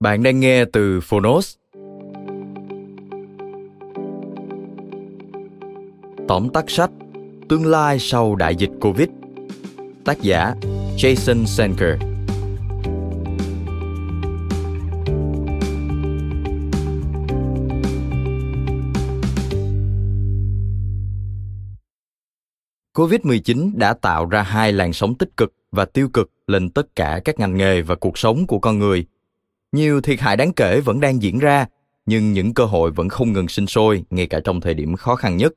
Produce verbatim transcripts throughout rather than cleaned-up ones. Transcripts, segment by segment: Bạn đang nghe từ Phonos. Tóm tắt sách Tương lai sau đại dịch Covid. Tác giả Jason Sanker. covid mười chín đã tạo ra hai làn sóng tích cực và tiêu cực lên tất cả các ngành nghề và cuộc sống của con người. Nhiều thiệt hại đáng kể vẫn đang diễn ra, nhưng những cơ hội vẫn không ngừng sinh sôi, ngay cả trong thời điểm khó khăn nhất.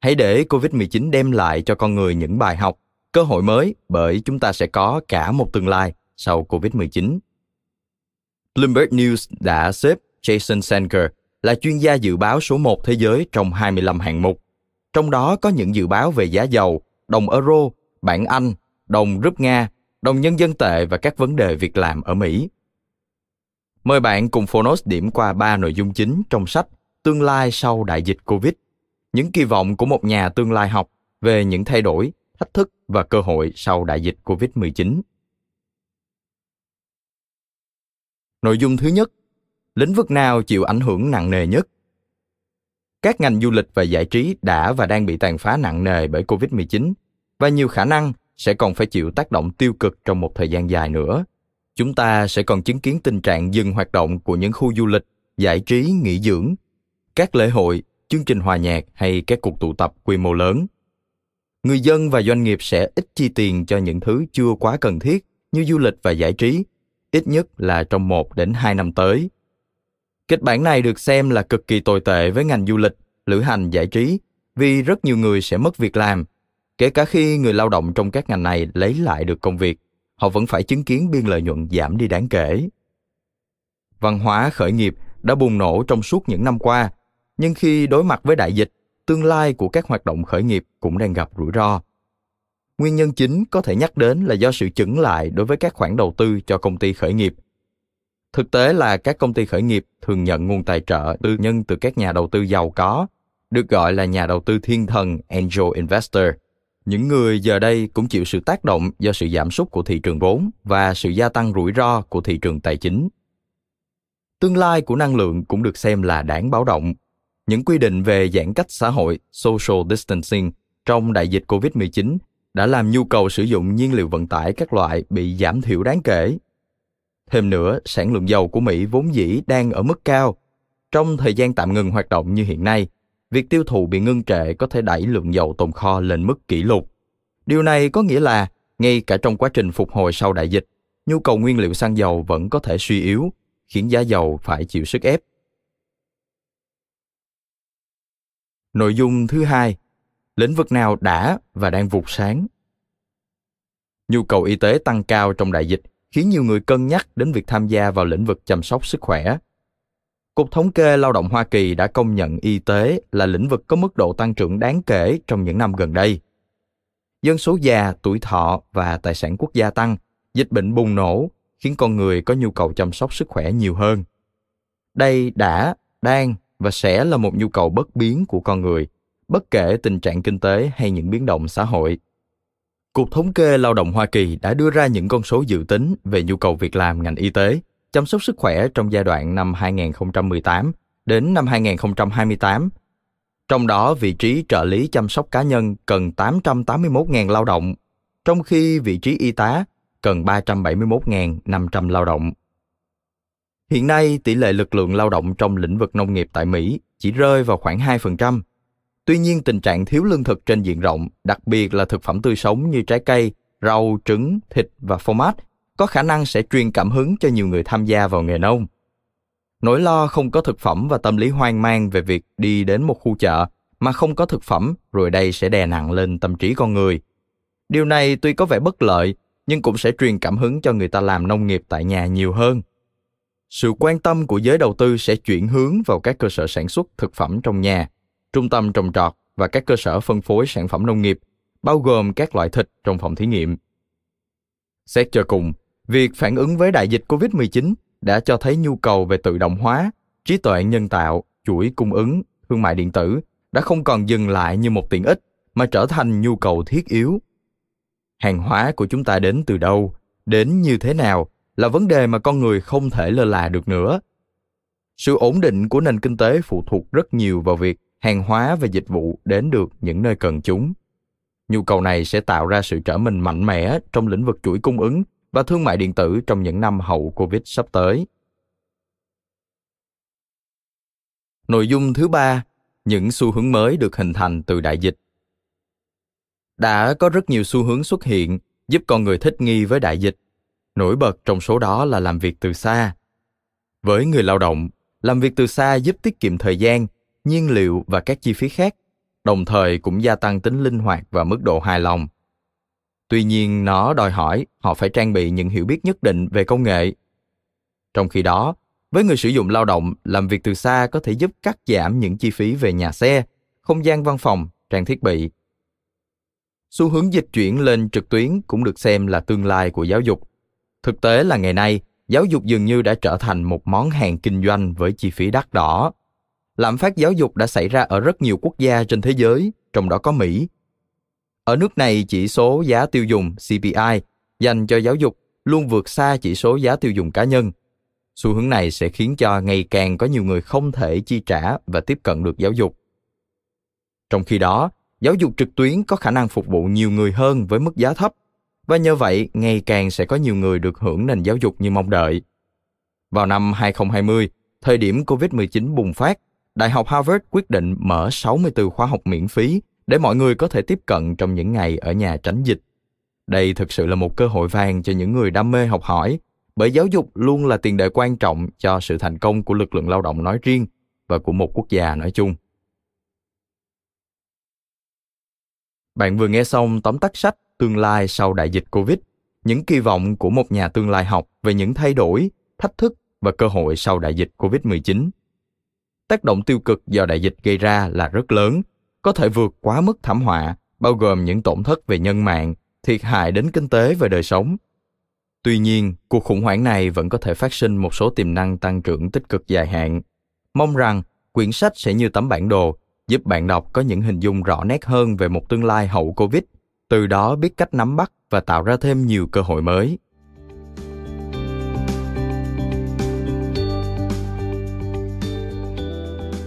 Hãy để covid mười chín đem lại cho con người những bài học, cơ hội mới, bởi chúng ta sẽ có cả một tương lai sau covid mười chín. Bloomberg News đã xếp Jason Sanker là chuyên gia dự báo số một thế giới trong hai mươi lăm hạng mục. Trong đó có những dự báo về giá dầu, đồng euro, bảng Anh, đồng rúp Nga, đồng nhân dân tệ và các vấn đề việc làm ở Mỹ. Mời bạn cùng Phonos điểm qua ba nội dung chính trong sách Tương lai sau đại dịch Covid, những kỳ vọng của một nhà tương lai học về những thay đổi, thách thức và cơ hội sau đại dịch covid mười chín. Nội dung thứ nhất, lĩnh vực nào chịu ảnh hưởng nặng nề nhất? Các ngành du lịch và giải trí đã và đang bị tàn phá nặng nề bởi covid mười chín và nhiều khả năng sẽ còn phải chịu tác động tiêu cực trong một thời gian dài nữa. Chúng ta sẽ còn chứng kiến tình trạng dừng hoạt động của những khu du lịch, giải trí, nghỉ dưỡng, các lễ hội, chương trình hòa nhạc hay các cuộc tụ tập quy mô lớn. Người dân và doanh nghiệp sẽ ít chi tiền cho những thứ chưa quá cần thiết như du lịch và giải trí, ít nhất là trong một đến hai năm tới. Kịch bản này được xem là cực kỳ tồi tệ với ngành du lịch, lữ hành, giải trí, vì rất nhiều người sẽ mất việc làm, kể cả khi người lao động trong các ngành này lấy lại được công việc. Họ vẫn phải chứng kiến biên lợi nhuận giảm đi đáng kể. Văn hóa khởi nghiệp đã bùng nổ trong suốt những năm qua, nhưng khi đối mặt với đại dịch, tương lai của các hoạt động khởi nghiệp cũng đang gặp rủi ro. Nguyên nhân chính có thể nhắc đến là do sự chững lại đối với các khoản đầu tư cho công ty khởi nghiệp. Thực tế là các công ty khởi nghiệp thường nhận nguồn tài trợ tư nhân từ các nhà đầu tư giàu có, được gọi là nhà đầu tư thiên thần Angel Investor. Những người giờ đây cũng chịu sự tác động do sự giảm sút của thị trường vốn và sự gia tăng rủi ro của thị trường tài chính. Tương lai của năng lượng cũng được xem là đáng báo động. Những quy định về giãn cách xã hội, social distancing, trong đại dịch covid mười chín đã làm nhu cầu sử dụng nhiên liệu vận tải các loại bị giảm thiểu đáng kể. Thêm nữa, sản lượng dầu của Mỹ vốn dĩ đang ở mức cao. Trong thời gian tạm ngừng hoạt động như hiện nay, việc tiêu thụ bị ngưng trệ có thể đẩy lượng dầu tồn kho lên mức kỷ lục. Điều này có nghĩa là, ngay cả trong quá trình phục hồi sau đại dịch, nhu cầu nguyên liệu xăng dầu vẫn có thể suy yếu, khiến giá dầu phải chịu sức ép. Nội dung thứ hai, lĩnh vực nào đã và đang vụt sáng? Nhu cầu y tế tăng cao trong đại dịch khiến nhiều người cân nhắc đến việc tham gia vào lĩnh vực chăm sóc sức khỏe. Cục Thống kê Lao động Hoa Kỳ đã công nhận y tế là lĩnh vực có mức độ tăng trưởng đáng kể trong những năm gần đây. Dân số già, tuổi thọ và tài sản quốc gia tăng, dịch bệnh bùng nổ, khiến con người có nhu cầu chăm sóc sức khỏe nhiều hơn. Đây đã, đang và sẽ là một nhu cầu bất biến của con người, bất kể tình trạng kinh tế hay những biến động xã hội. Cục Thống kê Lao động Hoa Kỳ đã đưa ra những con số dự tính về nhu cầu việc làm ngành y tế, chăm sóc sức khỏe trong giai đoạn năm hai nghìn không trăm mười tám đến năm hai nghìn không trăm hai mươi tám. Trong đó, vị trí trợ lý chăm sóc cá nhân cần tám trăm tám mươi mốt nghìn lao động, trong khi vị trí y tá cần ba trăm bảy mươi mốt nghìn năm trăm lao động. Hiện nay, tỷ lệ lực lượng lao động trong lĩnh vực nông nghiệp tại Mỹ chỉ rơi vào khoảng hai phần trăm. Tuy nhiên, tình trạng thiếu lương thực trên diện rộng, đặc biệt là thực phẩm tươi sống như trái cây, rau, trứng, thịt và phô mát, có khả năng sẽ truyền cảm hứng cho nhiều người tham gia vào nghề nông. Nỗi lo không có thực phẩm và tâm lý hoang mang về việc đi đến một khu chợ mà không có thực phẩm rồi đây sẽ đè nặng lên tâm trí con người. Điều này tuy có vẻ bất lợi, nhưng cũng sẽ truyền cảm hứng cho người ta làm nông nghiệp tại nhà nhiều hơn. Sự quan tâm của giới đầu tư sẽ chuyển hướng vào các cơ sở sản xuất thực phẩm trong nhà, trung tâm trồng trọt và các cơ sở phân phối sản phẩm nông nghiệp, bao gồm các loại thịt trong phòng thí nghiệm. Xét cho cùng, việc phản ứng với đại dịch covid mười chín đã cho thấy nhu cầu về tự động hóa, trí tuệ nhân tạo, chuỗi cung ứng, thương mại điện tử đã không còn dừng lại như một tiện ích mà trở thành nhu cầu thiết yếu. Hàng hóa của chúng ta đến từ đâu, đến như thế nào là vấn đề mà con người không thể lơ là được nữa. Sự ổn định của nền kinh tế phụ thuộc rất nhiều vào việc hàng hóa và dịch vụ đến được những nơi cần chúng. Nhu cầu này sẽ tạo ra sự trở mình mạnh mẽ trong lĩnh vực chuỗi cung ứng và thương mại điện tử trong những năm hậu Covid sắp tới. Nội dung thứ ba, những xu hướng mới được hình thành từ đại dịch. Đã có rất nhiều xu hướng xuất hiện giúp con người thích nghi với đại dịch. Nổi bật trong số đó là làm việc từ xa. Với người lao động, làm việc từ xa giúp tiết kiệm thời gian, nhiên liệu và các chi phí khác, đồng thời cũng gia tăng tính linh hoạt và mức độ hài lòng. Tuy nhiên, nó đòi hỏi họ phải trang bị những hiểu biết nhất định về công nghệ. Trong khi đó, với người sử dụng lao động, làm việc từ xa có thể giúp cắt giảm những chi phí về nhà xe, không gian văn phòng, trang thiết bị. Xu hướng dịch chuyển lên trực tuyến cũng được xem là tương lai của giáo dục. Thực tế là ngày nay, giáo dục dường như đã trở thành một món hàng kinh doanh với chi phí đắt đỏ. Lạm phát giáo dục đã xảy ra ở rất nhiều quốc gia trên thế giới, trong đó có Mỹ. Ở nước này, chỉ số giá tiêu dùng C P I dành cho giáo dục luôn vượt xa chỉ số giá tiêu dùng cá nhân. Xu hướng này sẽ khiến cho ngày càng có nhiều người không thể chi trả và tiếp cận được giáo dục. Trong khi đó, giáo dục trực tuyến có khả năng phục vụ nhiều người hơn với mức giá thấp, và nhờ vậy ngày càng sẽ có nhiều người được hưởng nền giáo dục như mong đợi. Vào năm hai nghìn không trăm hai mươi, thời điểm covid mười chín bùng phát, Đại học Harvard quyết định mở sáu mươi tư khóa học miễn phí để mọi người có thể tiếp cận trong những ngày ở nhà tránh dịch. Đây thực sự là một cơ hội vàng cho những người đam mê học hỏi, bởi giáo dục luôn là tiền đề quan trọng cho sự thành công của lực lượng lao động nói riêng và của một quốc gia nói chung. Bạn vừa nghe xong tóm tắt sách Tương lai sau đại dịch Covid, những kỳ vọng của một nhà tương lai học về những thay đổi, thách thức và cơ hội sau đại dịch covid mười chín. Tác động tiêu cực do đại dịch gây ra là rất lớn, có thể vượt quá mức thảm họa, bao gồm những tổn thất về nhân mạng, thiệt hại đến kinh tế và đời sống. Tuy nhiên, cuộc khủng hoảng này vẫn có thể phát sinh một số tiềm năng tăng trưởng tích cực dài hạn. Mong rằng quyển sách sẽ như tấm bản đồ, giúp bạn đọc có những hình dung rõ nét hơn về một tương lai hậu Covid, từ đó biết cách nắm bắt và tạo ra thêm nhiều cơ hội mới.